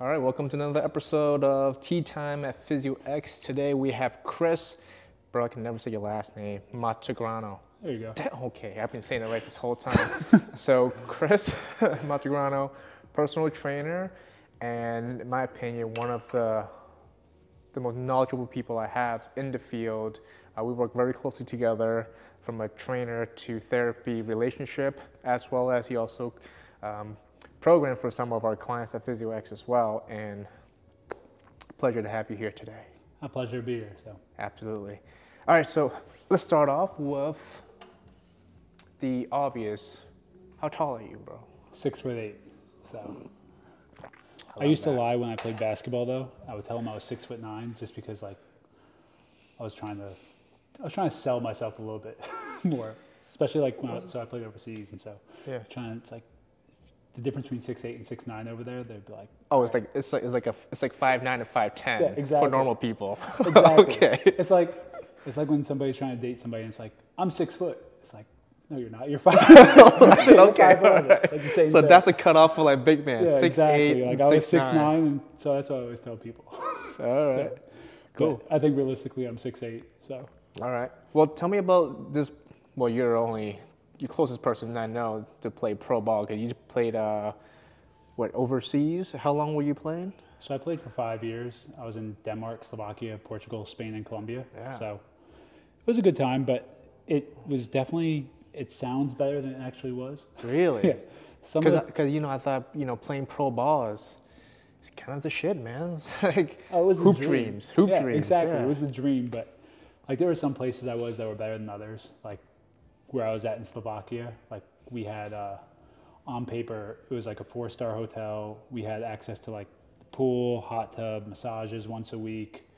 All right, welcome to another episode of Tea Time at PhysioX. Today we have Chris, bro, I can never say your last name, Matagrano. There you go. Okay, I've been saying that right this whole time. So Chris Matagrano, personal trainer, and in my opinion, one of the most knowledgeable people I have in the field. We work very closely together from a trainer to therapy relationship, as well as he also program for some of our clients at PhysioX as well, and pleasure to have you here today. A pleasure to be here, so. Absolutely. All right, so let's start off with the obvious. How tall are you, bro? 6'8", so. I used to lie when I played basketball though. I would tell them I was 6'9", just because like, I was trying to sell myself a little bit more, especially like, when I played overseas, and so yeah. It's like, the difference between 6'8" and 6'9" over there, they'd be like, oh, it's like it's like 5'9" to 5'10" for normal people. Exactly. Okay. It's like when somebody's trying to date somebody and it's like, I'm 6 foot. It's like, no, you're not. You're 5 foot. Right, okay. 5 foot. Right. Like so thing. That's a cutoff for like big man. Yeah, 6'8", like I was 6'9", and so that's what I always tell people. All right. So, cool. I think realistically, I'm 6'8". So. All right. Well, tell me about this. Well, you're only. Your closest person I know to play pro ball, because you played, what, overseas? How long were you playing? So I played for 5 years. I was in Denmark, Slovakia, Portugal, Spain, and Colombia. Yeah. So it was a good time, but it was definitely, it sounds better than it actually was. Really? Yeah. Because, you know, I thought, you know, playing pro ball is, it's kind of the shit, man. It's like it was hoop dreams. Hoop dreams. Exactly. Yeah. It was the dream, but like there were some places I was that were better than others. Like, where I was at in Slovakia, like we had, on paper, it was like a 4-star hotel. We had access to like the pool, hot tub, massages once a week.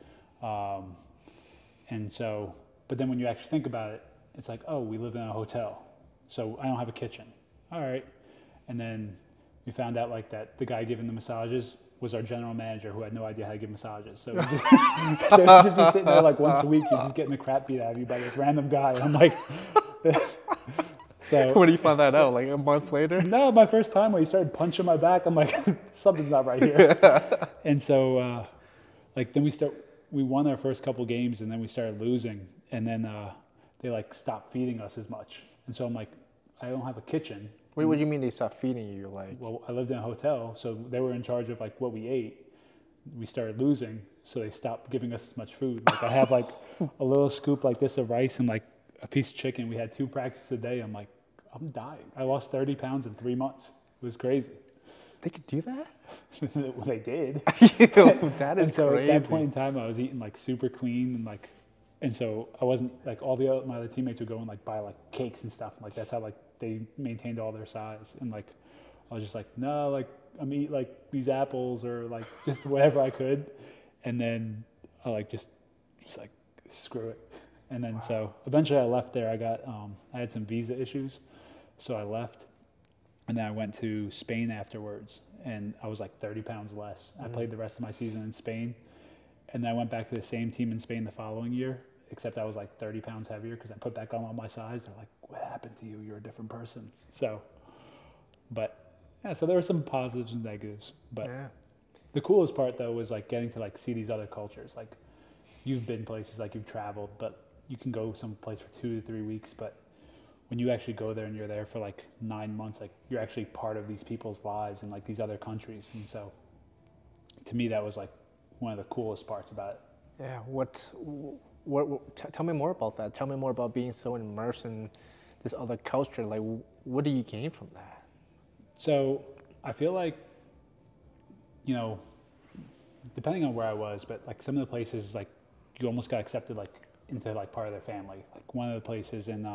And so, but then when you actually think about it, it's like, oh, we live in a hotel. So I don't have a kitchen. All right. And then we found out like that the guy giving the massages was our general manager who had no idea how to give massages. So we'd just, so be sitting there like once a week, you're just getting the crap beat out of you by this random guy. And I'm like, so when did you find that out? Like a month later? No, my first time when he started punching my back, I'm like, something's not right here. Yeah. And so, like then we won our first couple games, and then we started losing, and then they like stopped feeding us as much. And so I'm like, I don't have a kitchen. Wait, what do you mean they stopped feeding you? Like, well, I lived in a hotel, so they were in charge of like what we ate. We started losing, so they stopped giving us as much food. Like I have like a little scoop like this of rice and like a piece of chicken. We had 2 practices a day. I'm like, I'm dying. I lost 30 pounds in 3 months. It was crazy. They could do that? Well, they did. That is so crazy. At that point in time, I was eating like super clean, and like, and so I wasn't like all the other, my other teammates would go and like buy like cakes and stuff. And, like that's how like they maintained all their size. And like, I was just like, no, like I'm eating like these apples or like just whatever I could. And then I like, just like, screw it. And then wow. So eventually I left there. I got, I had some visa issues. So I left, and then I went to Spain afterwards, and I was like 30 pounds less. Mm. I played the rest of my season in Spain, and then I went back to the same team in Spain the following year, except I was like 30 pounds heavier because I put back on all my size. They're like, what happened to you? You're a different person. So, but yeah, so there were some positives and negatives, but yeah. The coolest part though was like getting to like see these other cultures. Like you've been places, like you've traveled, but you can go someplace for 2 to 3 weeks, but when you actually go there and you're there for like 9 months, like you're actually part of these people's lives and like these other countries. And so to me, that was like one of the coolest parts about it. Yeah. Tell me more about that. Tell me more about being so immersed in this other culture. Like what do you gain from that? So I feel like, you know, depending on where I was, but like some of the places, like you almost got accepted, like, into like part of their family. Like one of the places in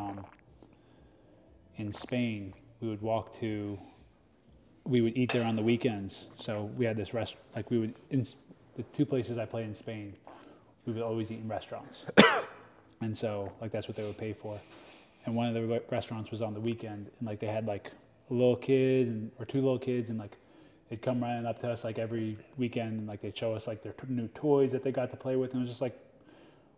Spain, we would eat there on the weekends. So we had this the 2 places I played in Spain, we would always eat in restaurants. And so like, that's what they would pay for. And one of the restaurants was on the weekend, and like they had like a little kid or 2 little kids, and like they'd come running up to us like every weekend, and like they'd show us like their new toys that they got to play with. And it was just like,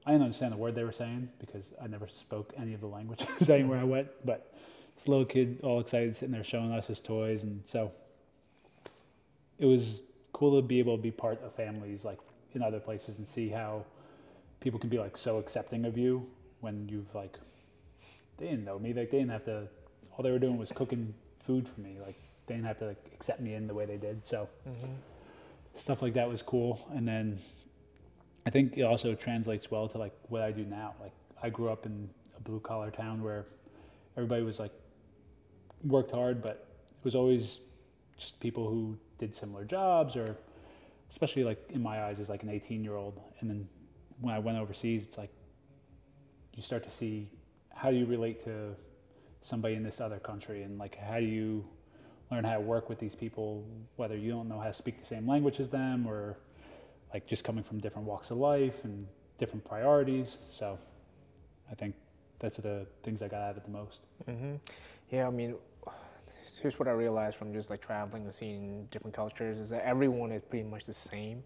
I didn't understand the word they were saying because I never spoke any of the languages anywhere I went, but this little kid all excited sitting there showing us his toys. And so it was cool to be able to be part of families like in other places and see how people can be like so accepting of you when you've like, they didn't know me, like they didn't have to, all they were doing was cooking food for me. Like they didn't have to like accept me in the way they did. So stuff like that was cool. And then I think it also translates well to like what I do now. Like I grew up in a blue collar town where everybody was like worked hard, but it was always just people who did similar jobs, or especially like in my eyes as like an 18-year-old. And then when I went overseas, it's like you start to see how you relate to somebody in this other country, and like how do you learn how to work with these people, whether you don't know how to speak the same language as them, or like just coming from different walks of life and different priorities. So I think that's the things I got out of it the most. Yeah, I mean, here's what I realized from just like traveling and seeing different cultures is that everyone is pretty much the same.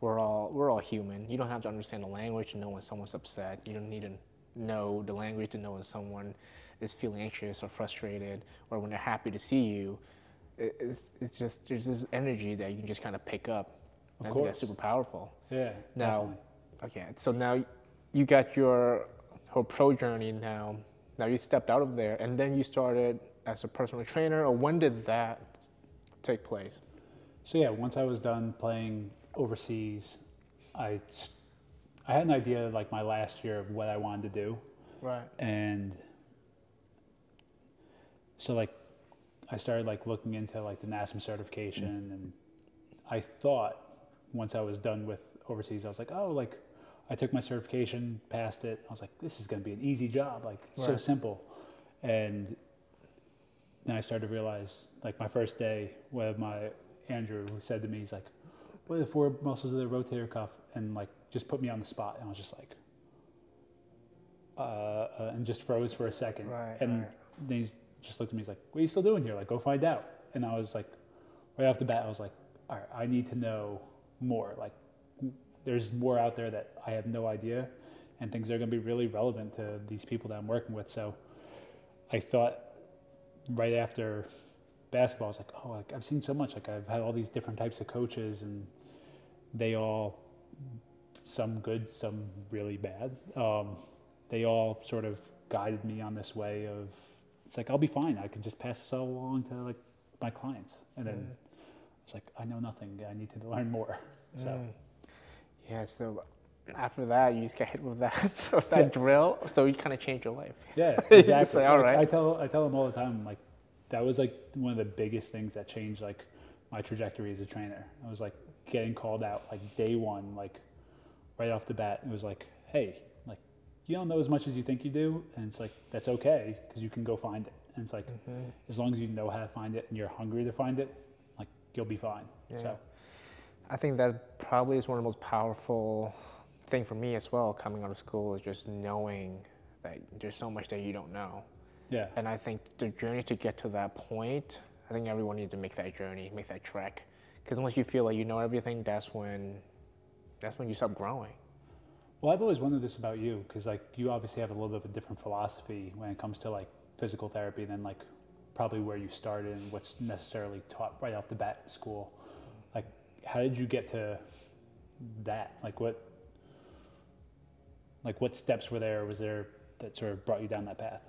We're all human. You don't have to understand the language to know when someone's upset. You don't need to know the language to know when someone is feeling anxious or frustrated, or when they're happy to see you. It's just, there's this energy that you can just kind of pick up. Of course. That's super powerful. Yeah, now, definitely. Okay, so now you got your whole pro journey now. Now you stepped out of there, and then you started as a personal trainer, or when did that take place? So yeah, once I was done playing overseas, I had an idea like my last year of what I wanted to do. Right. And so like I started like looking into like the NASM certification, and I thought once I was done with overseas, I was like, oh, like I took my certification, passed it. I was like, this is going to be an easy job, like so simple. And then I started to realize, like my first day, Andrew said to me, he's like, what are the four muscles of the rotator cuff? And like, just put me on the spot. And I was just like, and just froze for a second. Then he just looked at me, he's like, what are you still doing here? Like, go find out. And I was like, right off the bat, I was like, all right, I need to know more. Like there's more out there that I have no idea, and things that are going to be really relevant to these people that I'm working with. So I thought, right after basketball, I was like, oh, like I've seen so much. Like I've had all these different types of coaches, and they all, some good, some really bad. They all sort of guided me on this way of, it's like, I'll be fine. I can just pass this all along to like my clients. And then it's like, I know nothing. I need to learn more. So yeah. So after that, you just get hit with that drill. So you kind of change your life. Yeah, exactly. Like, all right. I tell them all the time, like that was like one of the biggest things that changed like my trajectory as a trainer. I was like getting called out like day one, like right off the bat. It was like, hey, like you don't know as much as you think you do, and it's like that's okay because you can go find it. And it's like as long as you know how to find it and you're hungry to find it, like you'll be fine. Yeah. So I think that probably is one of the most powerful thing for me as well coming out of school, is just knowing that there's so much that you don't know. Yeah. And I think the journey to get to that point, I think everyone needs to make that journey, make that trek, because once you feel like you know everything, that's when you stop growing. Well, I've always wondered this about you, because like you obviously have a little bit of a different philosophy when it comes to like physical therapy than like probably where you started and what's necessarily taught right off the bat in school. Like how did you get to that? Like what steps were there, or was there that sort of brought you down that path?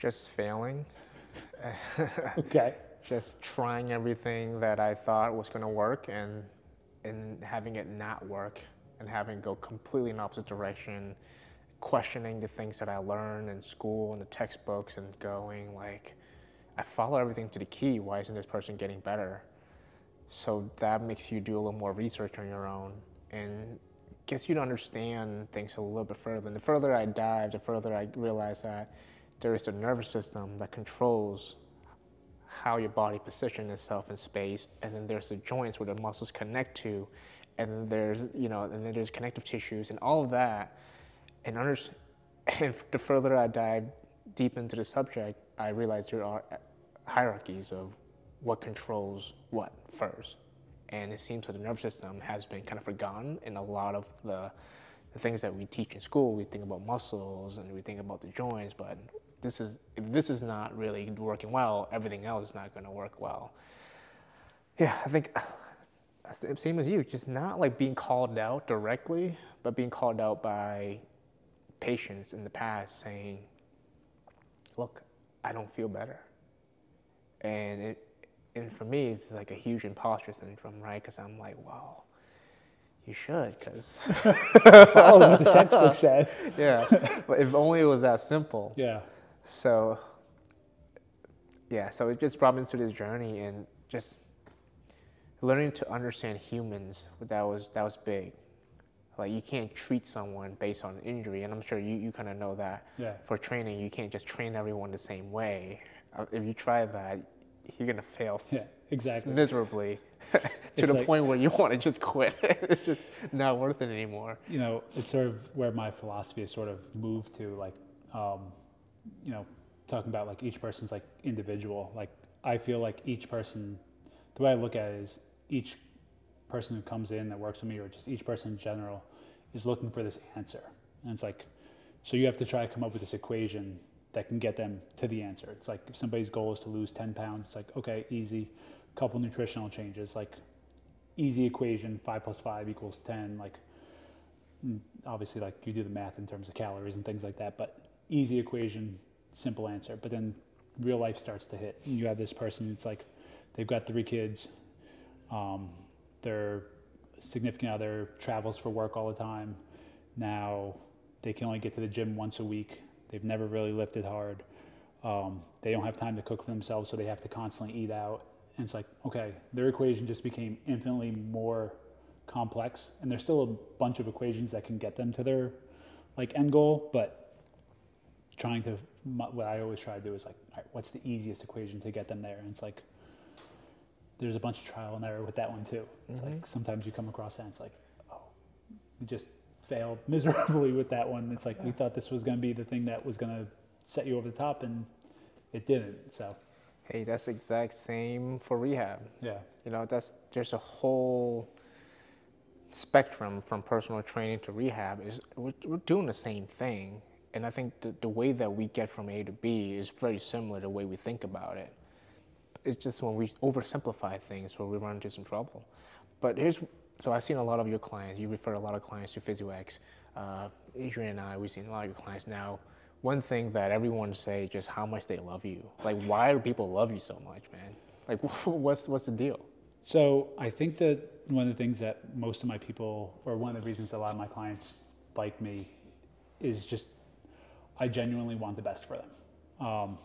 Just failing. Okay. Just trying everything that I thought was going to work, and having it not work, and having it go completely in opposite direction, questioning the things that I learned in school and the textbooks, and going like, I follow everything to the key. Why isn't this person getting better? So that makes you do a little more research on your own, and gets you to understand things a little bit further. And the further I dive, the further I realize that there is the nervous system that controls how your body positions itself in space, and then there's the joints where the muscles connect to, and then there's, you know, and then there's connective tissues and all of that. And the further I dive deep into the subject, I realize there are hierarchies of what controls what first. And it seems that the nervous system has been kind of forgotten in a lot of the things that we teach in school. We think about muscles and we think about the joints, but if this is not really working well, everything else is not going to work well. Yeah, I think same as you, just not like being called out directly, but being called out by patients in the past saying, look, I don't feel better. And for me, it's like a huge imposter syndrome, right? Because I'm like, wow, you should, because follow what the textbook said. Yeah, but if only it was that simple. Yeah. So, yeah, so it just brought me into this journey and just learning to understand humans. That was big. Like, you can't treat someone based on injury, and I'm sure you kind of know that. Yeah. For training, you can't just train everyone the same way. If you try that, you're gonna fail. Yeah, exactly. Miserably to it's the like, point where you want to just quit. It's just not worth it anymore. You know, it's sort of where my philosophy has sort of moved to, like, you know, talking about like each person's like individual. Like, I feel like each person, the way I look at it is each person who comes in that works with me, or just each person in general, is looking for this answer. And it's like, so you have to try to come up with this equation that can get them to the answer. It's like, if somebody's goal is to lose 10 pounds, it's like, okay, easy, couple nutritional changes, like easy equation, 5 + 5 = 10. Like, obviously, like, you do the math in terms of calories and things like that, but easy equation, simple answer. But then real life starts to hit. You have this person, it's like, they've got 3 kids, their significant other travels for work all the time. Now they can only get to the gym once a week. They've never really lifted hard. They don't have time to cook for themselves, so they have to constantly eat out. And it's like, okay, their equation just became infinitely more complex. And there's still a bunch of equations that can get them to their like end goal, but trying to, what I always try to do is like, all right, what's the easiest equation to get them there? And it's like, there's a bunch of trial and error with that one too. It's like, sometimes you come across that and it's like, oh, we just failed miserably with that one. It's like, we thought this was going to be the thing that was going to set you over the top, and it didn't. So, hey, that's the exact same for rehab. Yeah. You know, there's a whole spectrum from personal training to rehab. We're doing the same thing. And I think the way that we get from A to B is very similar to the way we think about it. It's just when we oversimplify things where we run into some trouble. But so I've seen a lot of your clients, you refer a lot of clients to PhysioX. Adrian and I, we've seen a lot of your clients now. One thing that everyone say, just how much they love you. Like, why do people love you so much, man? Like, what's the deal? So I think that one of the things that most of my people, or one of the reasons a lot of my clients like me, is just, I genuinely want the best for them.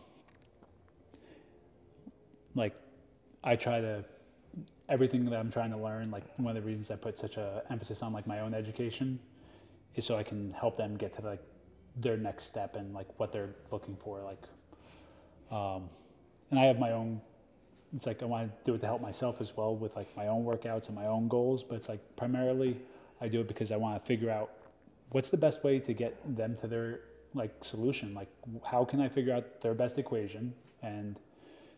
Like, I try to, everything that I'm trying to learn, like, one of the reasons I put such a emphasis on like my own education is so I can help them get to like their next step and like what they're looking for. Like, and I have my own, it's like, I want to do it to help myself as well with like my own workouts and my own goals, but it's like, primarily I do it because I want to figure out what's the best way to get them to their like solution. Like, how can I figure out their best equation? And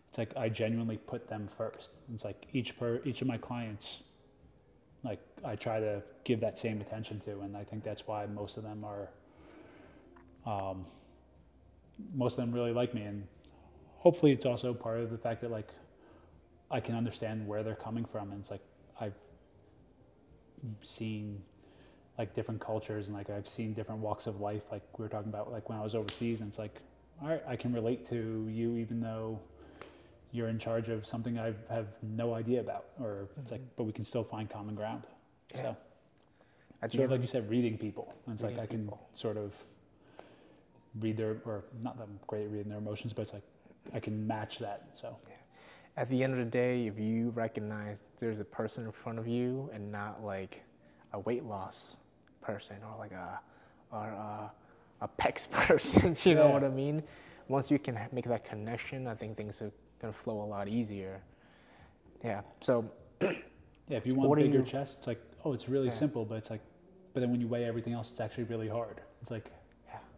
it's like, I genuinely put them first. It's like each of my clients, like, I try to give that same attention to, and I think that's why most of them are, most of them really like me. And hopefully it's also part of the fact that like I can understand where they're coming from. And it's like, I've seen like different cultures, and like I've seen different walks of life. Like we were talking about, like when I was overseas, and it's like, all right, I can relate to you even though you're in charge of something I have no idea about, or it's like, but we can still find common ground. Yeah. So, sort of like you said, reading people. And it's like, I can sort of read their, or not that I'm great at reading their emotions, but it's like, I can match that, so. Yeah. At the end of the day, if you recognize there's a person in front of you and not like a weight loss person or like a pecs person, you know what I mean? Once you can make that connection, I think things are gonna flow a lot easier. Yeah, so. Yeah, if you want bigger chest, it's like, oh, it's really simple, but it's like, but then when you weigh everything else, it's actually really hard. It's like,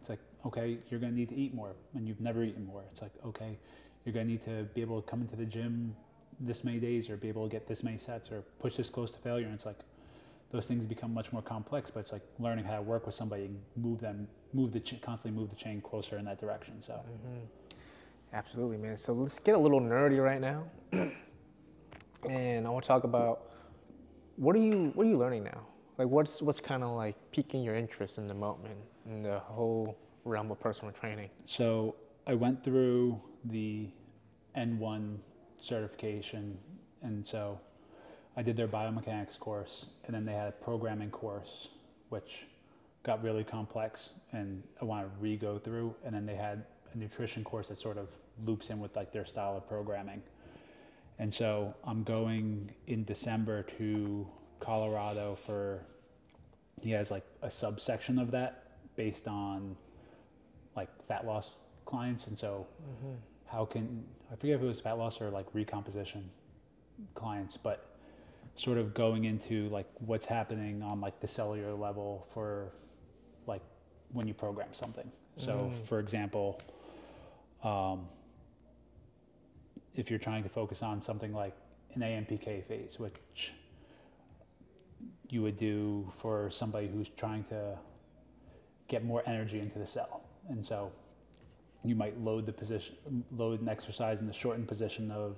it's like, okay, you're gonna need to eat more, and you've never eaten more. It's like, okay, you're gonna need to be able to come into the gym this many days, or be able to get this many sets, or push this close to failure. And it's like, those things become much more complex, but it's like learning how to work with somebody and constantly move the chain closer in that direction, so. Absolutely, man. So let's get a little nerdy right now. and I want to talk about what are you learning now? Like what's kind of like piquing your interest in the moment in the whole realm of personal training? So I went through the N1 certification, and so I did their biomechanics course, and then they had a programming course, which got really complex, and I want to re-go through. And then they had a nutrition course that sort of loops in with like their style of programming. And so I'm going in December to Colorado for, he has like a subsection of that based on like fat loss clients. And so how can, I forget if it was fat loss or like recomposition clients, but sort of going into like what's happening on like the cellular level for like when you program something. So for example, if you're trying to focus on something like an AMPK phase, which you would do for somebody who's trying to get more energy into the cell. And so you might load the position, load an exercise in the shortened position of,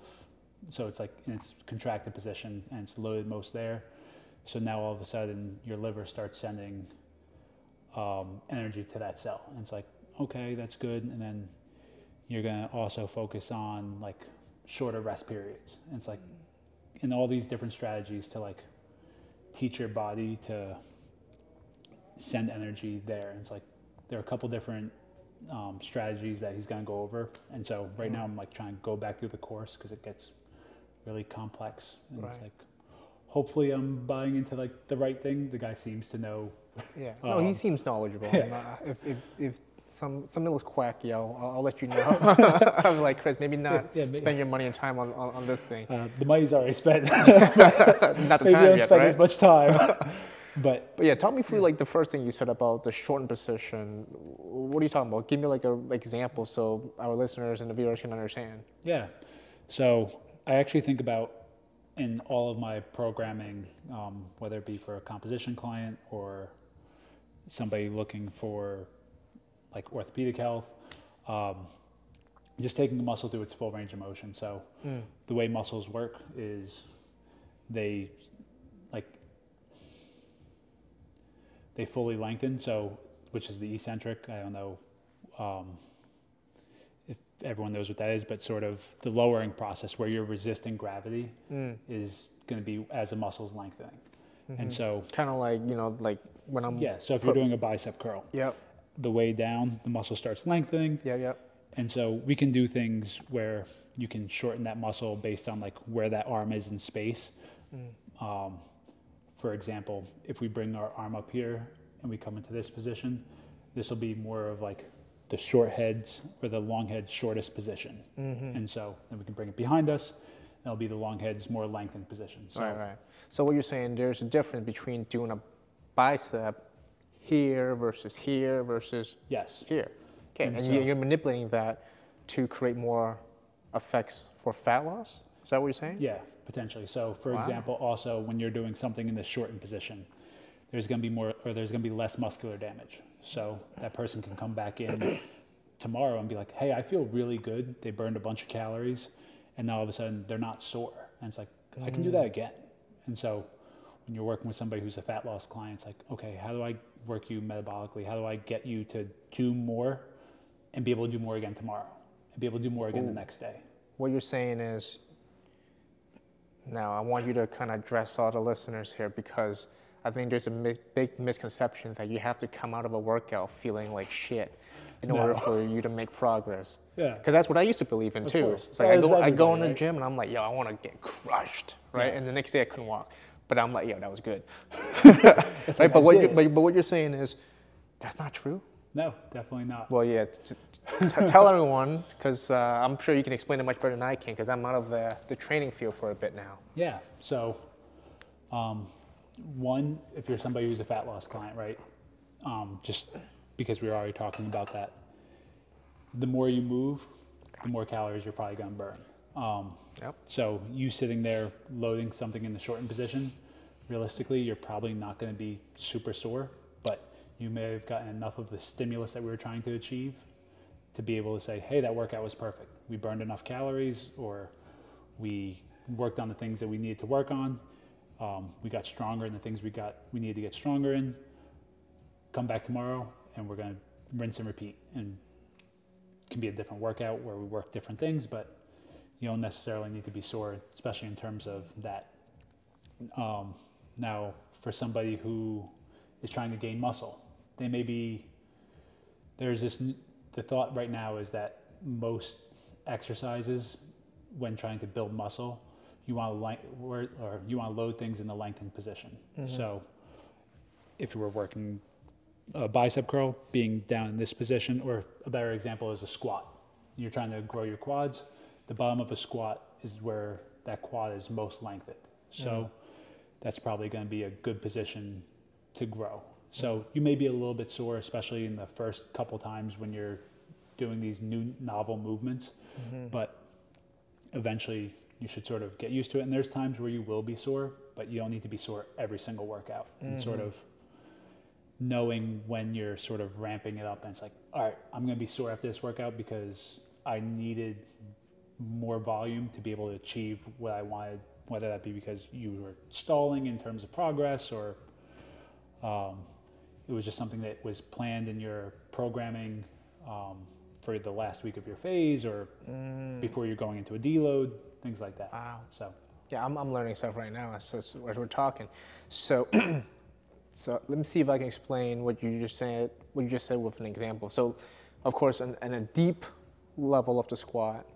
so it's like in its contracted position and it's loaded most there. So now all of a sudden your liver starts sending energy to that cell. And it's like, okay, that's good. And then you're going to also focus on like shorter rest periods. And it's like in all these different strategies to like teach your body to send energy there. And it's like there are a couple different strategies that he's going to go over. And so right now I'm like trying to go back through the course because it gets really complex. And it's like, hopefully I'm buying into like the right thing. The guy seems to know. Yeah, no, he seems knowledgeable. Yeah. If something looks quacky, I'll let you know. I'm like, Chris, maybe not spend your money and time on this thing. The money's already spent. Not the maybe time don't yet, spend right? as much time. But yeah, talk me through like the first thing you said about the shortened position. What are you talking about? Give me like an example so our listeners and the viewers can understand. Yeah, so I actually think about in all of my programming, whether it be for a composition client or somebody looking for like orthopedic health, just taking the muscle through its full range of motion. So the way muscles work is they fully lengthen, so which is the eccentric. I don't know if everyone knows what that is, but sort of the lowering process where you're resisting gravity is going to be as the muscle's lengthening. And so kind of like, you know, like when I'm so if you're doing a bicep curl, the way down the muscle starts lengthening. And so we can do things where you can shorten that muscle based on like where that arm is in space. For example, if we bring our arm up here and we come into this position, this will be more of like the short head's or the long head's shortest position. And so then we can bring it behind us. It'll be the long head's more lengthened position. So, right. So what you're saying, there's a difference between doing a bicep here versus here. Okay, and so, you're manipulating that to create more effects for fat loss? Is that what you're saying? Yeah, potentially. So for example, also when you're doing something in the shortened position, there's going to be more, or there's going to be less muscular damage. So that person can come back in tomorrow and be like, hey, I feel really good. They burned a bunch of calories and now all of a sudden they're not sore. And it's like, I can do that again. And so when you're working with somebody who's a fat loss client, it's like, okay, how do I work you metabolically? How do I get you to do more and be able to do more again tomorrow and be able to do more again the next day? What you're saying is, now, I want you to kind of address all the listeners here because I think there's a big misconception that you have to come out of a workout feeling like shit in order for you to make progress. Yeah. Because that's what I used to believe in, too. It's like I go in the gym and I'm like, yo, I want to get crushed, right? Yeah. And the next day I couldn't walk. But I'm like, yo, that was good. Right? But what you're saying is that's not true. No, definitely not. Well, yeah, tell everyone, because I'm sure you can explain it much better than I can, because I'm out of the training field for a bit now. Yeah, so one, if you're somebody who's a fat loss client, right, just because we were already talking about that, the more you move, the more calories you're probably going to burn. So you sitting there loading something in the shortened position, realistically, you're probably not going to be super sore, but you may have gotten enough of the stimulus that we were trying to achieve to be able to say, hey, that workout was perfect. We burned enough calories, or we worked on the things that we needed to work on. We got stronger in the things we needed to get stronger in. Come back tomorrow and we're going to rinse and repeat, and it can be a different workout where we work different things, but you don't necessarily need to be sore, especially in terms of that. Now for somebody who is trying to gain muscle, they may be, the thought right now is that most exercises when trying to build muscle, you want to load things in the lengthened position. Mm-hmm. So if you were working a bicep curl, being down in this position, or a better example is a squat. You're trying to grow your quads. The bottom of a squat is where that quad is most lengthened. So that's probably going to be a good position to grow. So you may be a little bit sore, especially in the first couple times when you're doing these new novel movements, but eventually you should sort of get used to it. And there's times where you will be sore, but you don't need to be sore every single workout, and sort of knowing when you're sort of ramping it up, and it's like, all right, I'm going to be sore after this workout because I needed more volume to be able to achieve what I wanted, whether that be because you were stalling in terms of progress, or it was just something that was planned in your programming for the last week of your phase, or before you're going into a deload, things like that. Wow. So yeah, I'm learning stuff right now as we're talking. So so let me see if I can explain what you just said. What you just said with an example. So of course, in a deep level of the squat,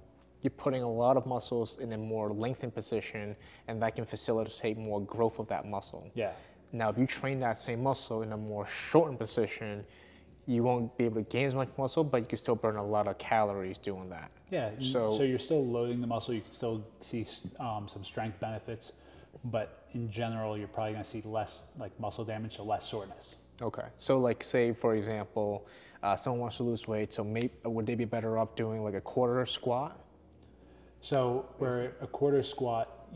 you're putting a lot of muscles in a more lengthened position, and that can facilitate more growth of that muscle. Yeah. Now, if you train that same muscle in a more shortened position, you won't be able to gain as much muscle, but you can still burn a lot of calories doing that. Yeah, so you're still loading the muscle. You can still see some strength benefits, but in general, you're probably gonna see less like muscle damage, so less soreness. Okay, so like say, for example, someone wants to lose weight, so would they be better off doing like a quarter squat? So where a quarter squat,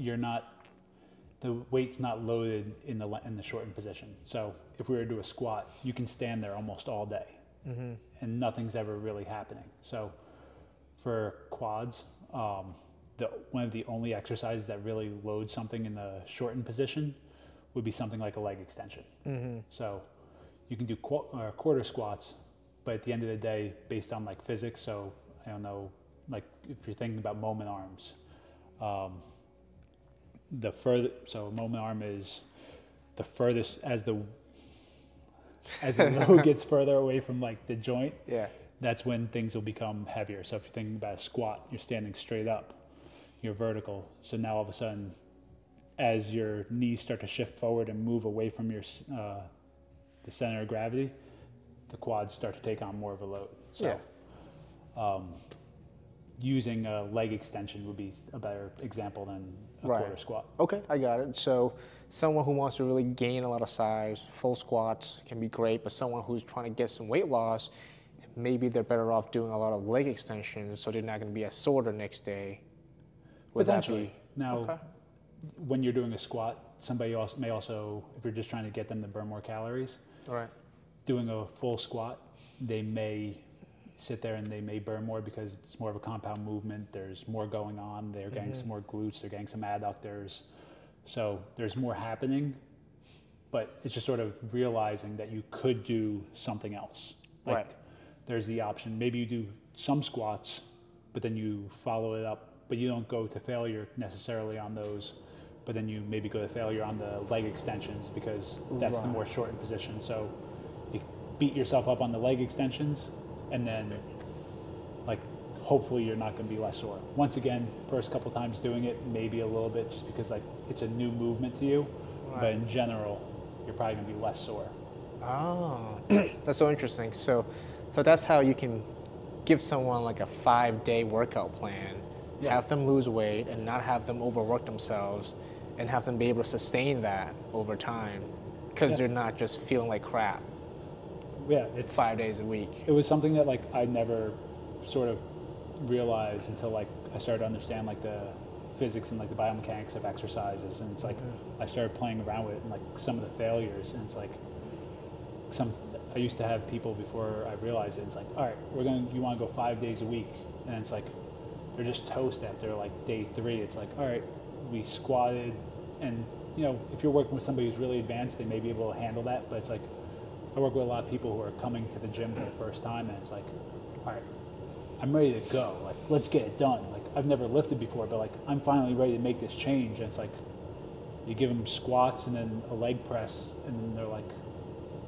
the weight's not loaded in the shortened position. So if we were to do a squat, you can stand there almost all day, and nothing's ever really happening. So for quads, one of the only exercises that really loads something in the shortened position would be something like a leg extension. So you can do quarter squats, but at the end of the day, based on like physics, so I don't know, like if you're thinking about moment arms, so moment arm is the furthest, as the load gets further away from like the joint, that's when things will become heavier. So if you're thinking about a squat, you're standing straight up, you're vertical. So now all of a sudden, as your knees start to shift forward and move away from your the center of gravity, the quads start to take on more of a load. So using a leg extension would be a better example than a quarter squat. Okay, I got it. So someone who wants to really gain a lot of size, full squats can be great, but someone who's trying to get some weight loss, maybe they're better off doing a lot of leg extensions so they're not gonna be as sore the next day. Would potentially. That be? Now, when you're doing a squat, somebody else may also, if you're just trying to get them to burn more calories, doing a full squat, they may sit there and they may burn more because it's more of a compound movement. There's more going on. They're getting some more glutes. They're getting some adductors. So there's more happening, but it's just sort of realizing that you could do something else. Like there's the option. Maybe you do some squats, but then you follow it up, but you don't go to failure necessarily on those, but then you maybe go to failure on the leg extensions because that's the more shortened position. So you beat yourself up on the leg extensions, and then like hopefully you're not going to be less sore. Once again, first couple times doing it, maybe a little bit just because like it's a new movement to you, but in general, you're probably going to be less sore. Oh, that's so interesting. So that's how you can give someone like a 5-day workout plan, have them lose weight and not have them overwork themselves and have them be able to sustain that over time because they're not just feeling like crap. Yeah, it's 5 days a week. It was something that like I never sort of realized until like I started to understand like the physics and like the biomechanics of exercises, and it's like I started playing around with it and like some of the failures, and it's like I used to have people before I realized it. It's like, all right, you want to go 5 days a week, and it's like they're just toast after like day 3. It's like, all right, we squatted, and you know, if you're working with somebody who's really advanced, they may be able to handle that, but it's like, I work with a lot of people who are coming to the gym for the first time, and it's like, all right, I'm ready to go, like, let's get it done. Like, I've never lifted before, but like, I'm finally ready to make this change. And it's like, you give them squats and then a leg press, and then they're like,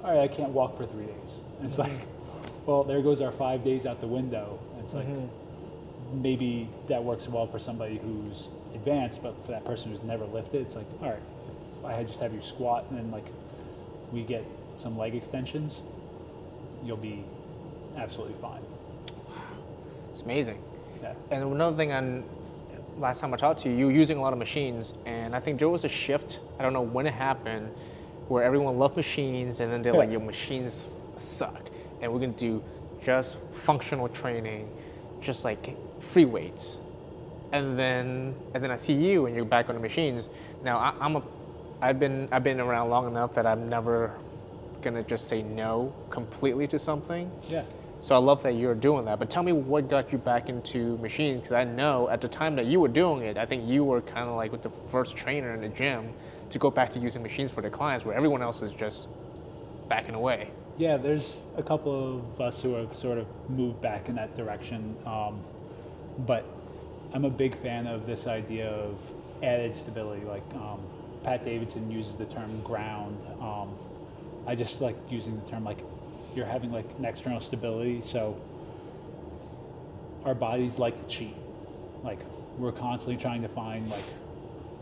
all right, I can't walk for 3 days. And it's like, well, there goes our 5 days out the window. And it's like, maybe that works well for somebody who's advanced, but for that person who's never lifted, it's like, all right, if I just have you squat and then like we get some leg extensions, you'll be absolutely fine. Wow, it's amazing. Yeah. And another thing, on last time I talked to you, you were using a lot of machines, and I think there was a shift, I don't know when it happened, where everyone loved machines, and then they're like, your machines suck, and we're gonna do just functional training, just like free weights. And then I see you, and you're back on the machines. Now I've been around long enough that I'm never gonna just say no completely to something. Yeah. So I love that you're doing that. But tell me what got you back into machines, because I know at the time that you were doing it, I think you were kind of like with the first trainer in the gym to go back to using machines for their clients, where everyone else is just backing away. Yeah, there's a couple of us who have sort of moved back in that direction, but I'm a big fan of this idea of added stability. Like Pat Davidson uses the term ground. I just like using the term, like, you're having like an external stability. So our bodies like to cheat. Like, we're constantly trying to find like,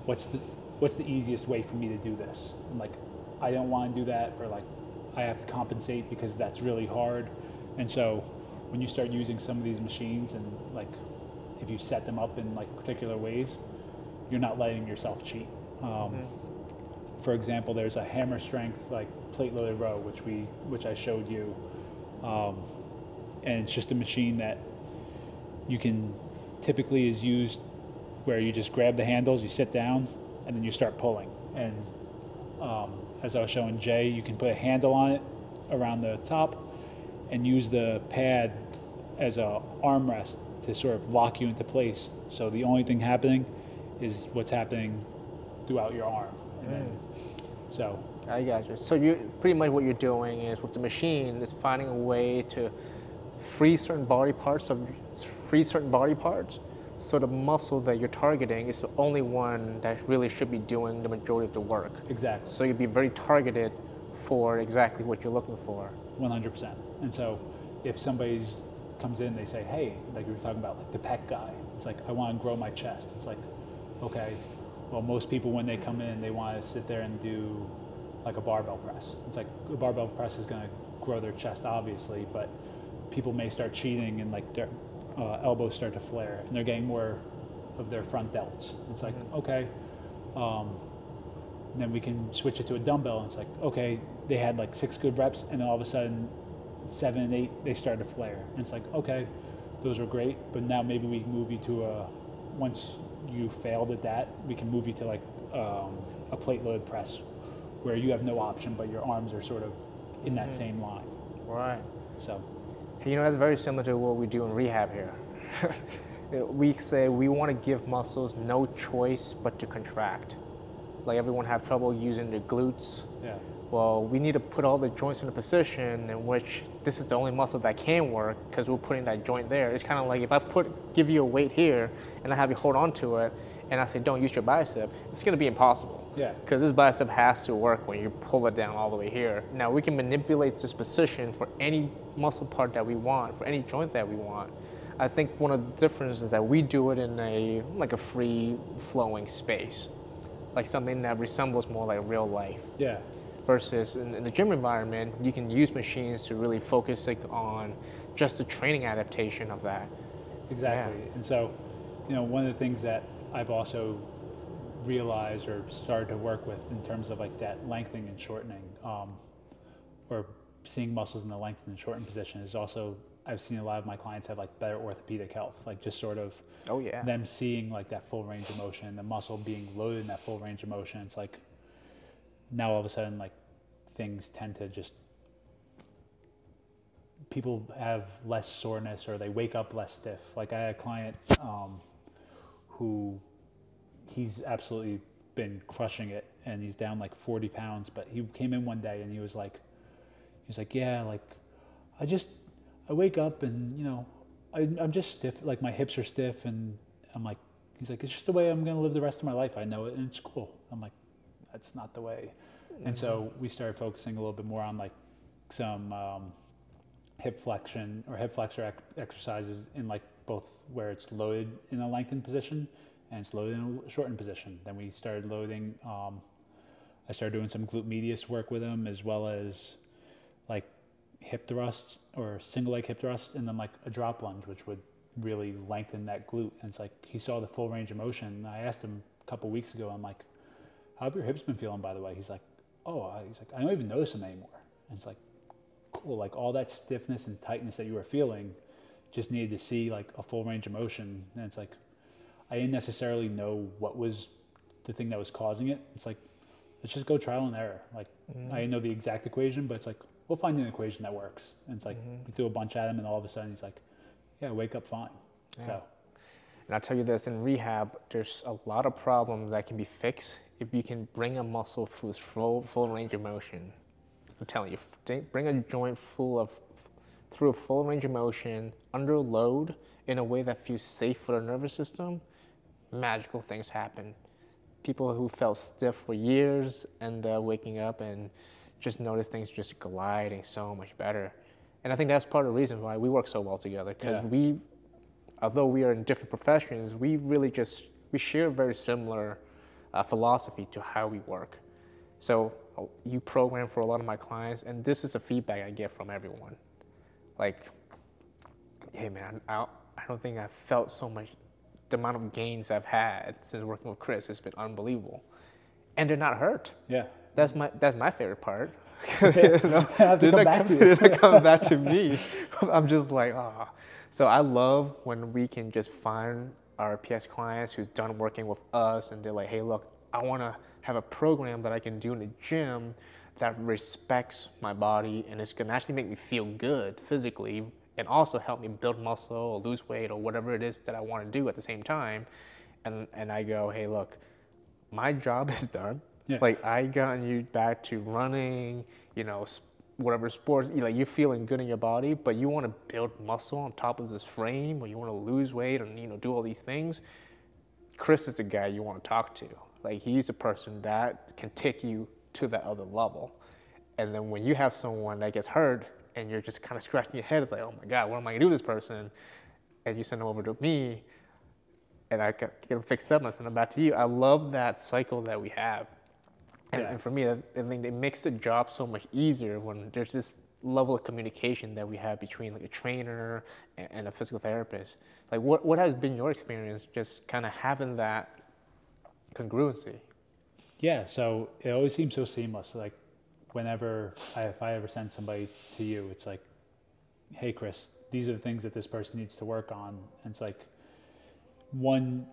what's the easiest way for me to do this? And like, I don't want to do that, or like, I have to compensate because that's really hard. And so when you start using some of these machines, and like, if you set them up in like particular ways, you're not letting yourself cheat. For example, there's a hammer strength like plate loaded row, which I showed you, and it's just a machine that you can typically is used where you just grab the handles, you sit down, and then you start pulling. And as I was showing Jay, you can put a handle on it around the top and use the pad as a armrest to sort of lock you into place. So the only thing happening is what's happening throughout your arm. And then, so I got you. So you pretty much what you're doing is with the machine is finding a way to free certain body parts. So the muscle that you're targeting is the only one that really should be doing the majority of the work. Exactly. So you'd be very targeted for exactly what you're looking for. 100%. And so if somebody's comes in, they say, hey, like you were talking about, like the pec guy, it's like, I want to grow my chest. It's like, okay, well, most people when they come in, they want to sit there and do like a barbell press. It's like, a barbell press is going to grow their chest, obviously, but people may start cheating, and like their elbows start to flare, and they're getting more of their front delts. It's like, okay, then we can switch it to a dumbbell, and it's like, okay, they had like 6 good reps, and then all of a sudden 7 and 8, they started to flare. And it's like, okay, those were great, but now maybe we can move you to a, once you failed at that, we can move you to like a plate loaded press where you have no option, but your arms are sort of in that same line. Right. So, you know, that's very similar to what we do in rehab here. We say we want to give muscles no choice but to contract. Like, everyone have trouble using their glutes. Yeah. Well, we need to put all the joints in a position in which this is the only muscle that can work, because we're putting that joint there. It's kind of like if I give you a weight here and I have you hold on to it, and I say don't use your bicep, it's going to be impossible. Yeah. Because this bicep has to work when you pull it down all the way here. Now we can manipulate this position for any muscle part that we want, for any joint that we want. I think one of the differences is that we do it in a like a free flowing space, like something that resembles more like real life. Yeah. Versus in the gym environment, you can use machines to really focus on just the training adaptation of that. Exactly. Yeah. And so, you know, one of the things that I've also realized or started to work with in terms of like that lengthening and shortening, or seeing muscles in the lengthened and shortened position, is also, I've seen a lot of my clients have like better orthopedic health, like just sort of them seeing like that full range of motion, the muscle being loaded in that full range of motion. It's like, now all of a sudden, like, things tend to just, people have less soreness, or they wake up less stiff. Like, I had a client who he's absolutely been crushing it, and he's down like 40 pounds. But he came in one day and he was like, yeah, like I wake up and, you know, I'm just stiff, like my hips are stiff, and I'm like, he's like, it's just the way I'm gonna live the rest of my life. I know it, and it's cool. I'm like, that's not the way. Mm-hmm. And so we started focusing a little bit more on like some hip flexion or hip flexor exercises in like both where it's loaded in a lengthened position and it's loaded in a shortened position. Then we started loading, I started doing some glute medius work with him, as well as like hip thrusts or single leg hip thrusts, and then like a drop lunge, which would really lengthen that glute. And it's like, he saw the full range of motion. And I asked him a couple weeks ago, I'm like, how have your hips been feeling, by the way? He's like, oh, he's like, I don't even notice them anymore. And it's like, cool, like all that stiffness and tightness that you were feeling just needed to see like a full range of motion. And it's like, I didn't necessarily know what was the thing that was causing it. It's like, let's just go trial and error. Like, mm-hmm. I didn't know the exact equation, but it's like, we'll find an equation that works. And it's like, mm-hmm. we threw a bunch at him, and all of a sudden he's like, yeah, wake up fine. Yeah. So, and I'll tell you this, in rehab, there's a lot of problems that can be fixed if you can bring a muscle through its full range of motion. I'm telling you, bring a joint through a full range of motion, under load, in a way that feels safe for the nervous system, magical things happen. People who felt stiff for years end up waking up and just notice things just gliding so much better. And I think that's part of the reason why we work so well together, because yeah. we, although we are in different professions, we really just, we share a very similar philosophy to how we work. So you program for a lot of my clients, and this is the feedback I get from everyone. Like, hey man, I don't think I've felt so much, the amount of gains I've had since working with Chris has been unbelievable. And they're not hurt. Yeah. That's my favorite part. They're not coming back to me. I'm just like, ah. Oh. So I love when we can just find our PS clients who's done working with us, and they're like, hey, look, I want to have a program that I can do in the gym that respects my body, and it's going to actually make me feel good physically and also help me build muscle or lose weight or whatever it is that I want to do at the same time. And I go, hey, look, my job is done. Yeah. Like, I got you back to running, you know, whatever sports, like you're feeling good in your body, but you want to build muscle on top of this frame, or you want to lose weight and, you know, do all these things. Chris is the guy you want to talk to. Like, he's the person that can take you to that other level. And then when you have someone that gets hurt and you're just kind of scratching your head, it's like, oh my God, what am I gonna do with this person? And you send them over to me, and I get them fixed up and I send them back to you. I love that cycle that we have. And, yeah. and for me, I think it makes the job so much easier when there's this level of communication that we have between like a trainer and a physical therapist. Like, what has been your experience just kind of having that congruency? Yeah, so it always seems so seamless. Like, whenever, if I ever send somebody to you, it's like, hey, Chris, these are the things that this person needs to work on. And it's like, one,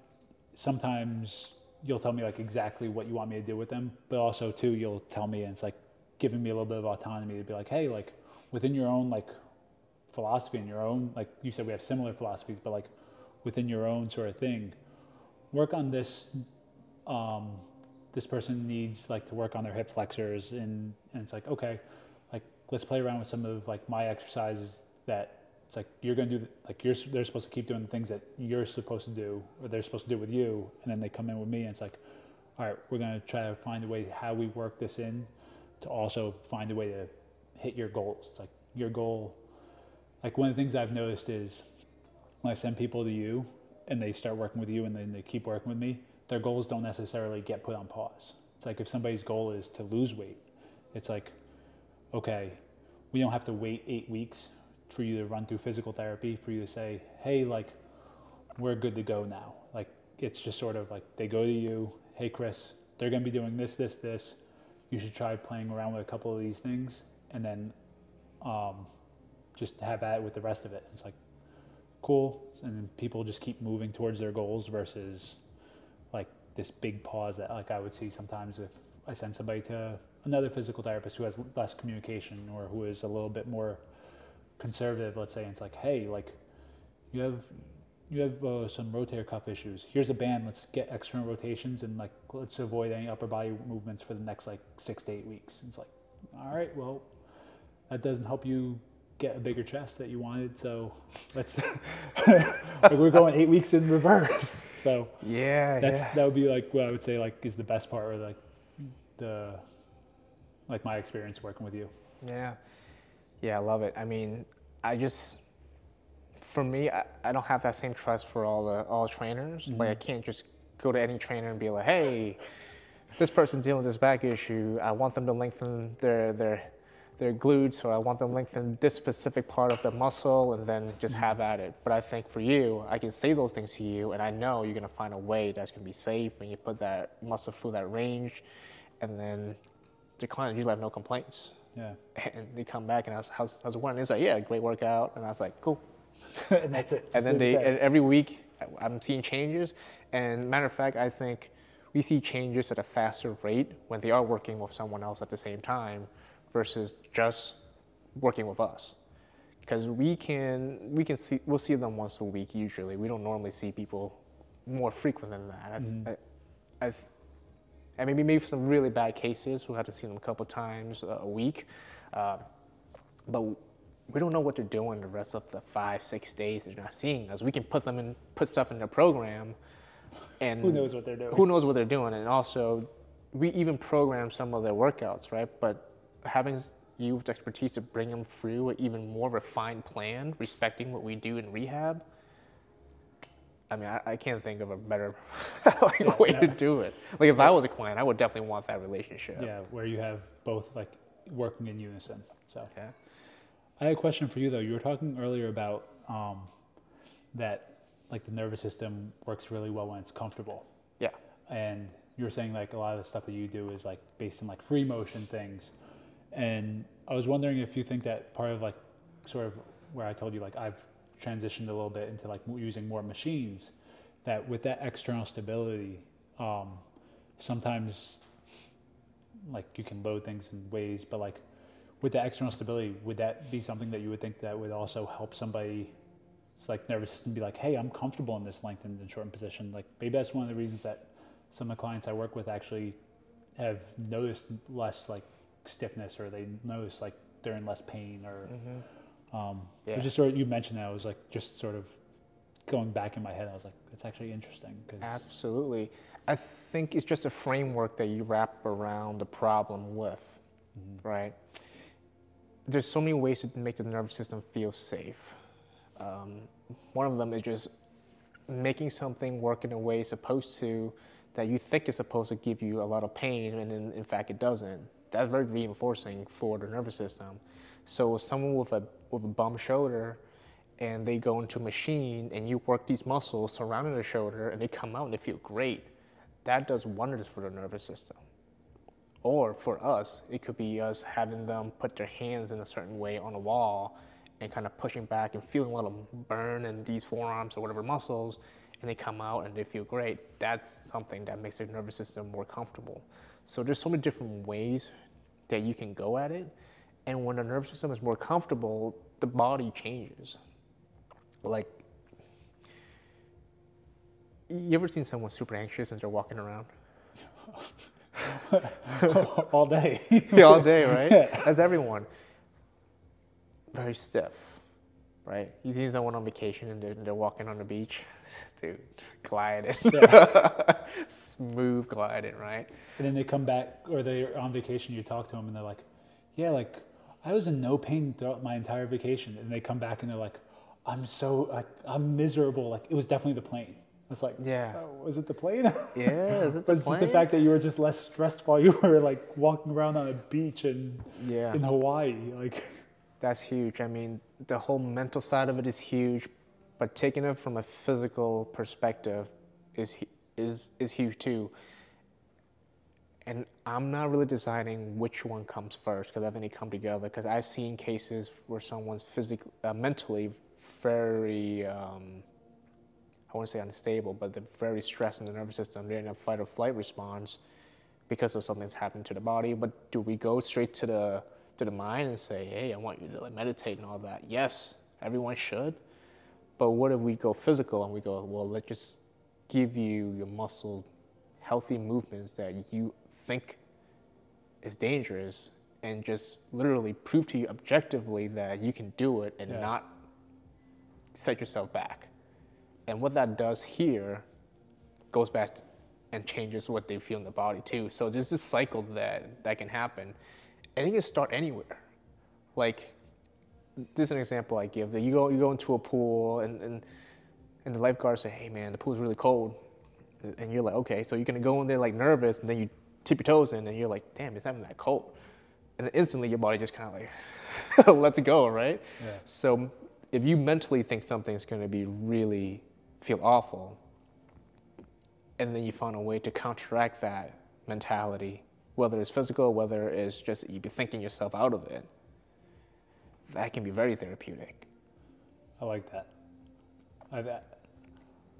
sometimes you'll tell me like exactly what you want me to do with them, but also two, you'll tell me, and it's like giving me a little bit of autonomy to be like, hey, like within your own like philosophy and your own, like you said, we have similar philosophies, but like within your own sort of thing, work on this, this person needs like to work on their hip flexors, and it's like, okay, like let's play around with some of like my exercises that it's like you're gonna do, like they're supposed to keep doing the things that you're supposed to do, or they're supposed to do with you, and then they come in with me, and it's like, all right, we're gonna try to find a way how we work this in to also find a way to hit your goals. It's like your goal, like one of the things I've noticed is when I send people to you and they start working with you and then they keep working with me, their goals don't necessarily get put on pause. It's like if somebody's goal is to lose weight, it's like, okay, we don't have to wait 8 weeks for you to run through physical therapy, for you to say, hey, like, we're good to go now. Like, it's just sort of like, they go to you, hey, Chris, they're gonna be doing this, this, this. You should try playing around with a couple of these things, and then just have at it with the rest of it. It's like, cool. And then people just keep moving towards their goals versus like this big pause that like I would see sometimes if I send somebody to another physical therapist who has less communication or who is a little bit more conservative, let's say, and it's like, hey, like, you have some rotator cuff issues. Here's a band. Let's get external rotations and like let's avoid any upper body movements for the next like 6 to 8 weeks. And it's like, all right, well, that doesn't help you get a bigger chest that you wanted. So let's like we're going 8 weeks in reverse. So yeah, that would be like what I would say like is the best part, or like the my experience working with you. Yeah, yeah, I love it. I mean, I just. For me, I don't have that same trust for all trainers. Mm-hmm. Like I can't just go to any trainer and be like, "Hey, this person's dealing with this back issue. I want them to lengthen their glutes, or I want them to lengthen this specific part of the muscle," and then just mm-hmm. have at it. But I think for you, I can say those things to you, and I know you're gonna find a way that's gonna be safe, and you put that muscle through that range, and then the client usually have no complaints. Yeah. And they come back and I was, how's it going? It's like, yeah, great workout. And I was like, cool. And that's it. And then every week I'm seeing changes. And matter of fact, I think we see changes at a faster rate when they are working with someone else at the same time versus just working with us. Because we can see, we'll see them once a week usually. We don't normally see people more frequent than that. Mm-hmm. I mean, maybe for some really bad cases, we'll have to see them a couple times a week. But we don't know what they're doing the rest of the 5, 6 days they're not seeing us. We can put them in, put stuff in their program, and who knows what they're doing? Who knows what they're doing? And also, we even program some of their workouts, right? But having you with expertise to bring them through an even more refined plan, respecting what we do in rehab. I mean, I can't think of a better way to do it. Like if I was a client, I would definitely want that relationship. Yeah, where you have both like working in unison. So. Yeah. I had a question for you though. You were talking earlier about that like the nervous system works really well when it's comfortable. Yeah. And you were saying like a lot of the stuff that you do is like based on like free motion things. And I was wondering if you think that part of like sort of where I told you like I've transitioned a little bit into like using more machines, that with that external stability, sometimes like you can load things in ways, but like with that external stability, would that be something that you would think that would also help somebody, it's like nervous system, be like, hey, I'm comfortable in this lengthened and shortened position. Like maybe that's one of the reasons that some of the clients I work with actually have noticed less like stiffness, or they notice like they're in less pain, or mm-hmm. It was just sort of, you mentioned that, I was like just sort of going back in my head. I was like, that's actually interesting. Cause absolutely. I think it's just a framework that you wrap around the problem with, mm-hmm. right? There's so many ways to make the nervous system feel safe. One of them is just making something work in a way it's supposed to, that you think is supposed to give you a lot of pain, and in fact it doesn't. That's very reinforcing for the nervous system. So someone with a bum shoulder, and they go into a machine and you work these muscles surrounding their shoulder and they come out and they feel great, that does wonders for the nervous system. Or for us, it could be us having them put their hands in a certain way on a wall and kind of pushing back and feeling a little burn in these forearms or whatever muscles, and they come out and they feel great. That's something that makes their nervous system more comfortable. So there's so many different ways that you can go at it. And when the nervous system is more comfortable, the body changes. Like, you ever seen someone super anxious and they're walking around? All day. Yeah, all day, right? Yeah. That's everyone. Very stiff, right? You see someone on vacation and they're walking on the beach. Dude, gliding. Yeah. Smooth gliding, right? And then they come back, or they're on vacation, you talk to them and they're like, yeah, like I was in no pain throughout my entire vacation. And they come back and they're like, I'm so, like, I'm miserable. Like, it was definitely the plane. It's like, yeah. Oh, was it the plane? Yeah, is it the plane? It's just the fact that you were just less stressed while you were like walking around on a beach and in Hawaii. Like, that's huge. I mean, the whole mental side of it is huge, but taking it from a physical perspective is huge too. And I'm not really deciding which one comes first, because I think they come together. Because I've seen cases where someone's physically, mentally, very. I wouldn't say unstable, but they're very stressed in the nervous system. They're in a fight or flight response because of something that's happened to the body. But do we go straight to the mind and say, hey, I want you to like meditate and all that? Yes, everyone should. But what if we go physical and we go, well, let's just give you your muscle healthy movements that you think is dangerous and just literally prove to you objectively that you can do it and not set yourself back. And what that does here goes back and changes what they feel in the body too. So there's this cycle that can happen. And it can start anywhere. Like, this is an example I give, that you go into a pool and the lifeguards say, hey man, the pool's really cold. And you're like, okay, so you're gonna go in there like nervous, and then you tip your toes in and you're like, damn, it's not even that cold. And then instantly your body just kind of like lets it go, right? Yeah. So if you mentally think something's gonna be really feel awful, and then you find a way to counteract that mentality, whether it's physical, whether it's just you be thinking yourself out of it, that can be very therapeutic. I like that. I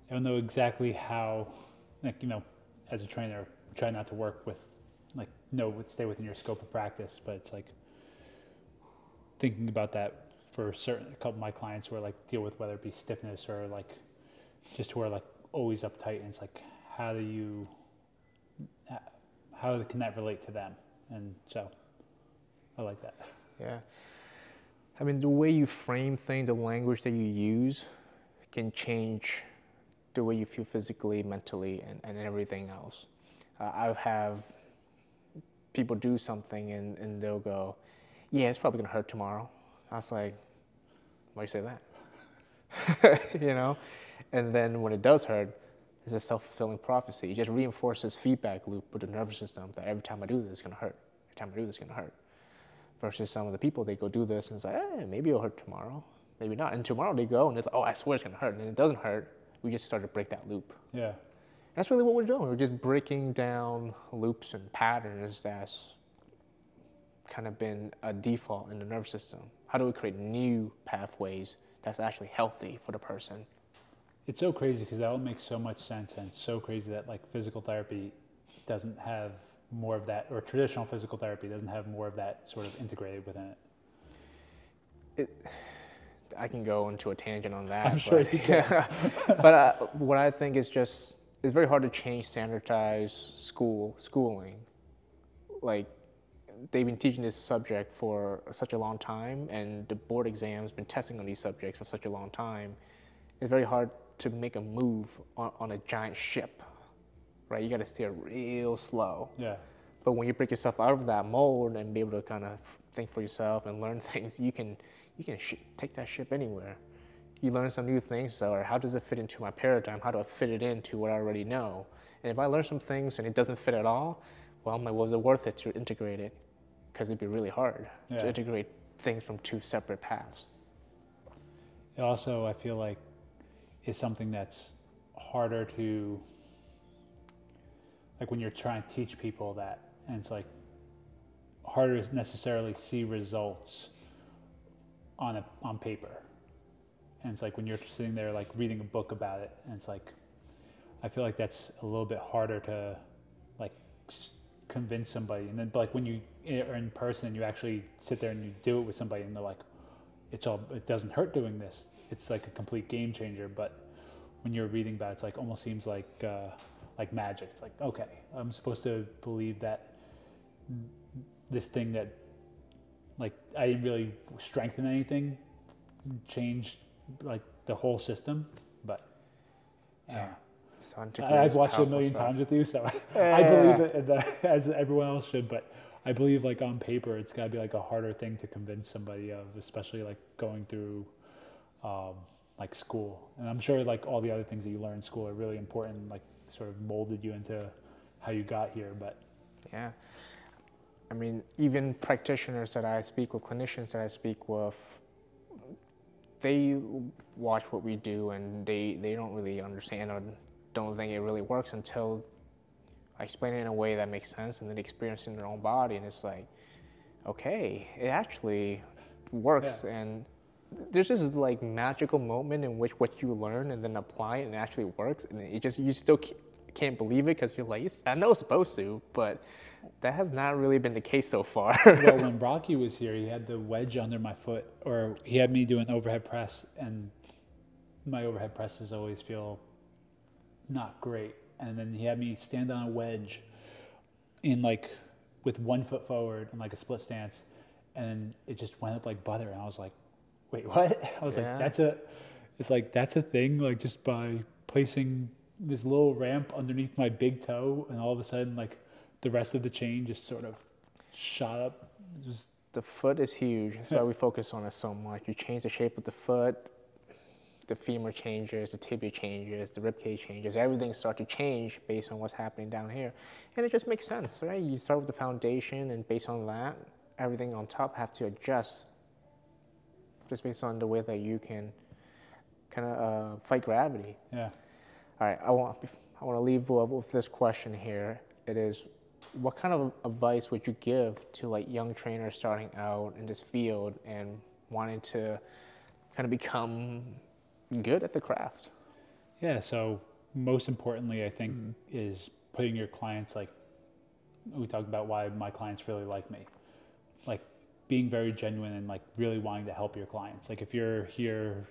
don't know exactly how, like, you know, as a trainer, try not to work with, like, stay within your scope of practice, but it's like thinking about that for a couple of my clients who are like deal with, whether it be stiffness or like just who are like always uptight, and it's like, how can that relate to them? And so I like that. Yeah. I mean, the way you frame things, the language that you use can change the way you feel physically, mentally, and everything else. I have people do something and they'll go, yeah, it's probably gonna hurt tomorrow. I was like, why do you say that? You know? And then when it does hurt, it's a self-fulfilling prophecy. It just reinforces feedback loop with the nervous system that every time I do this, it's gonna hurt. Every time I do this, it's gonna hurt. Versus some of the people, they go do this and it's like, hey, maybe it'll hurt tomorrow, maybe not. And tomorrow they go and it's like, oh, I swear it's gonna hurt, and it doesn't hurt. We just start to break that loop. Yeah, that's really what we're doing. We're just breaking down loops and patterns that's kind of been a default in the nervous system. How do we create new pathways that's actually healthy for the person? It's so crazy because that all makes so much sense, and it's so crazy that like physical therapy doesn't have more of that, or traditional physical therapy doesn't have more of that sort of integrated within it. I can go into a tangent on that. I'm sure you can. But what I think is just, it's very hard to change standardized schooling. Like, they've been teaching this subject for such a long time, and the board exams been testing on these subjects for such a long time. It's very hard to make a move on a giant ship. Right, you got to steer real slow. Yeah. But when you break yourself out of that mold and be able to kind of think for yourself and learn things, you can take that ship anywhere. You learn some new things, or how does it fit into my paradigm? How do I fit it into what I already know? And if I learn some things and it doesn't fit at all, well, I'm like, was it worth it to integrate it? Because it'd be really hard to integrate things from two separate paths. It also, I feel like, is something that's harder to. Like when you're trying to teach people that, and it's like harder to necessarily see results on paper. And it's like when you're sitting there like reading a book about it, and it's like, I feel like that's a little bit harder to like convince somebody. And then like when you are in person and you actually sit there and you do it with somebody and they're like, it doesn't hurt doing this. It's like a complete game changer. But when you're reading about it, it's like almost seems like magic. It's like, okay, I'm supposed to believe that this thing that like I didn't really strengthen anything changed like the whole system, but yeah. I've watched it a million times with you, so yeah. I believe it as everyone else should, but I believe like on paper it's gotta be like a harder thing to convince somebody of, especially like going through like school. And I'm sure like all the other things that you learn in school are really important, like sort of molded you into how you got here, but. Yeah, I mean, even practitioners that I speak with, clinicians that I speak with, they watch what we do and they don't really understand or don't think it really works until I explain it in a way that makes sense, and then experience it in their own body, and it's like, okay, it actually works. Yeah. And there's this like magical moment in which what you learn and then apply it and it actually works, and it just, you still can't believe it because you're like, I know it's supposed to, but that has not really been the case so far. Well, when Rocky was here, he had the wedge under my foot, or he had me do an overhead press, and my overhead presses always feel not great. And then he had me stand on a wedge in like with 1 foot forward in like a split stance, and it just went up like butter. And I was like, wait, what? I was like, that's a thing, like just by placing this little ramp underneath my big toe, and all of a sudden like the rest of the chain just sort of shot up. Just the foot is huge. That's why we focus on it so much. You change the shape of the foot, the femur changes, the tibia changes, the ribcage changes, everything starts to change based on what's happening down here. And it just makes sense, right? You start with the foundation, and based on that, everything on top have to adjust just based on the way that you can kind of fight gravity. Yeah. All right, I want to leave with this question here. It is, what kind of advice would you give to like young trainers starting out in this field and wanting to kind of become good at the craft? Yeah, so most importantly, I think, is putting your clients, like we talked about why my clients really like me, like being very genuine and like really wanting to help your clients. Like if you're here,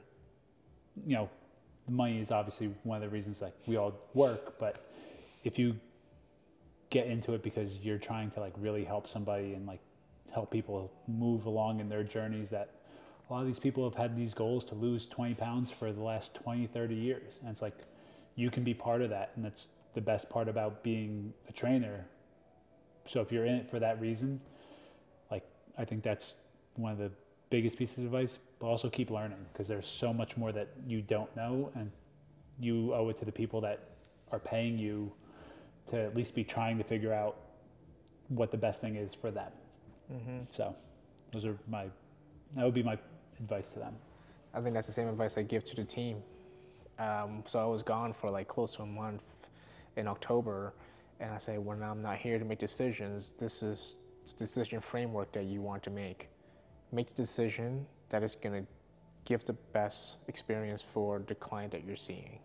you know, the money is obviously one of the reasons like we all work, but if you get into it because you're trying to like really help somebody and like help people move along in their journeys, that a lot of these people have had these goals to lose 20 pounds for the last 20, 30 years. And it's like, you can be part of that. And that's the best part about being a trainer. So if you're in it for that reason, like, I think that's one of the biggest pieces of advice, but also keep learning, because there's so much more that you don't know, and you owe it to the people that are paying you to at least be trying to figure out what the best thing is for them. So those are that would be my advice to them. I think that's the same advice I give to the team. So I was gone for like close to a month in October, and I say, when I'm not here to make decisions, this is the decision framework that you want to make. Make the decision that is going to give the best experience for the client that you're seeing.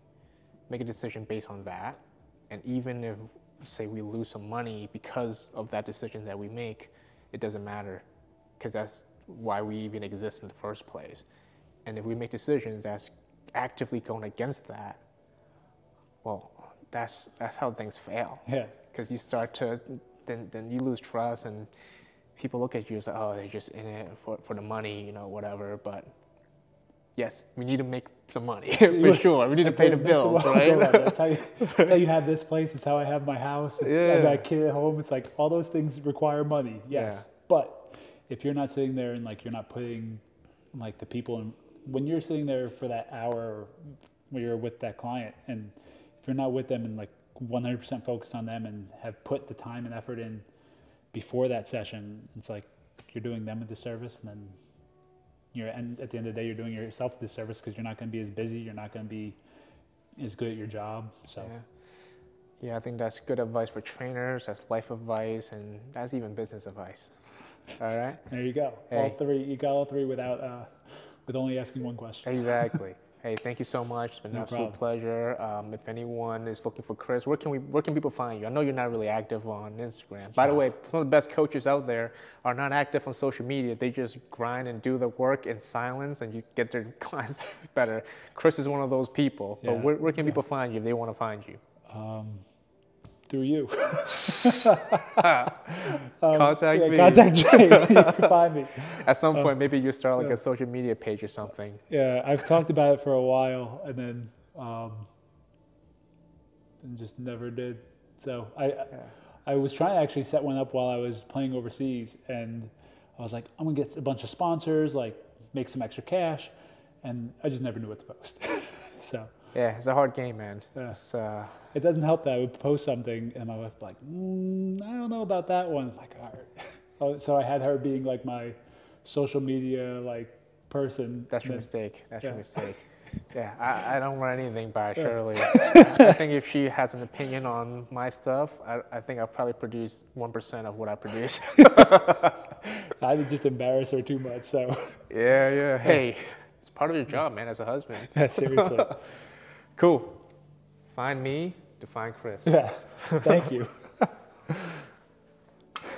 Make a decision based on that. And even if, say, we lose some money because of that decision that we make, it doesn't matter, because that's why we even exist in the first place. And if we make decisions that's actively going against that, well, that's how things fail. Yeah. Because you start to, then you lose trust, and people look at you as like, oh, they're just in it for the money, you know, whatever. But yes, we need to make some money for sure. We need to pay the bills, right? That's how you have this place. It's how I have my house. It's, I got a kid at home. It's like all those things require money. Yes, but if you're not sitting there and like you're not putting like the people in, when you're sitting there for that hour where you're with that client, and if you're not with them and like 100% focused on them and have put the time and effort in before that session, it's like you're doing them a disservice, and then at the end of the day, you're doing yourself a disservice, because you're not going to be as busy, you're not going to be as good at your job. So. Yeah, I think that's good advice for trainers. That's life advice, and that's even business advice. All right. There you go. Hey. All three. You got all three without, with only asking one question. Exactly. Hey, thank you so much. It's been an absolute pleasure. If anyone is looking for Chris, where can people find you? I know you're not really active on Instagram. By the way, some of the best coaches out there are not active on social media. They just grind and do the work in silence, and you get their clients better. Chris is one of those people. Yeah. But where can people find you if they want to find you? Through you. Contact me. Contact me. You can find me. At some point, maybe you start like a social media page or something. Yeah, I've talked about it for a while, and then just never did. So I was trying to actually set one up while I was playing overseas, and I was like, I'm going to get a bunch of sponsors, like make some extra cash, and I just never knew what to post. So. Yeah, it's a hard game, man. Yeah. It doesn't help that I would post something, and my wife would be like, I don't know about that one. I'm like, all right. So I had her being like my social media like person. That's your mistake. That's your mistake. Yeah, I don't run anything by Shirley. I think if she has an opinion on my stuff, I think I'll probably produce 1% of what I produce. I would just embarrass her too much. So. Yeah. Hey, it's part of your job, man, as a husband. Yeah, seriously. Cool. Find me to find Chris. Yeah. Thank you.